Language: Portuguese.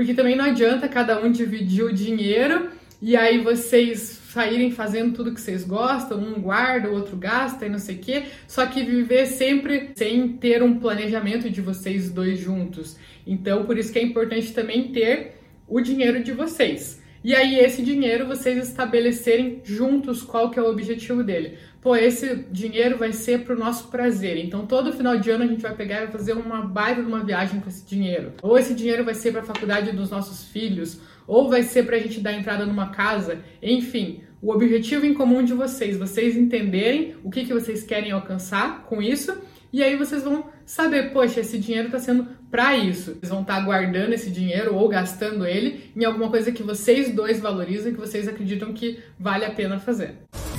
Porque também não adianta cada um dividir o dinheiro e aí vocês saírem fazendo tudo que vocês gostam, um guarda, o outro gasta e não sei o quê, só que viver sempre sem ter um planejamento de vocês dois juntos. Então, por isso que é importante também ter o dinheiro de vocês. E aí, esse dinheiro, vocês estabelecerem juntos qual que é o objetivo dele. Pô, esse dinheiro vai ser pro nosso prazer. Então, todo final de ano a gente vai pegar e vai fazer uma baita de uma viagem com esse dinheiro. Ou esse dinheiro vai ser pra faculdade dos nossos filhos, ou vai ser pra gente dar entrada numa casa. Enfim, o objetivo em comum de vocês, vocês entenderem o que vocês querem alcançar com isso. E aí vocês vão saber, poxa, esse dinheiro está sendo para isso. Vocês vão estar guardando esse dinheiro ou gastando ele em alguma coisa que vocês dois valorizam e que vocês acreditam que vale a pena fazer.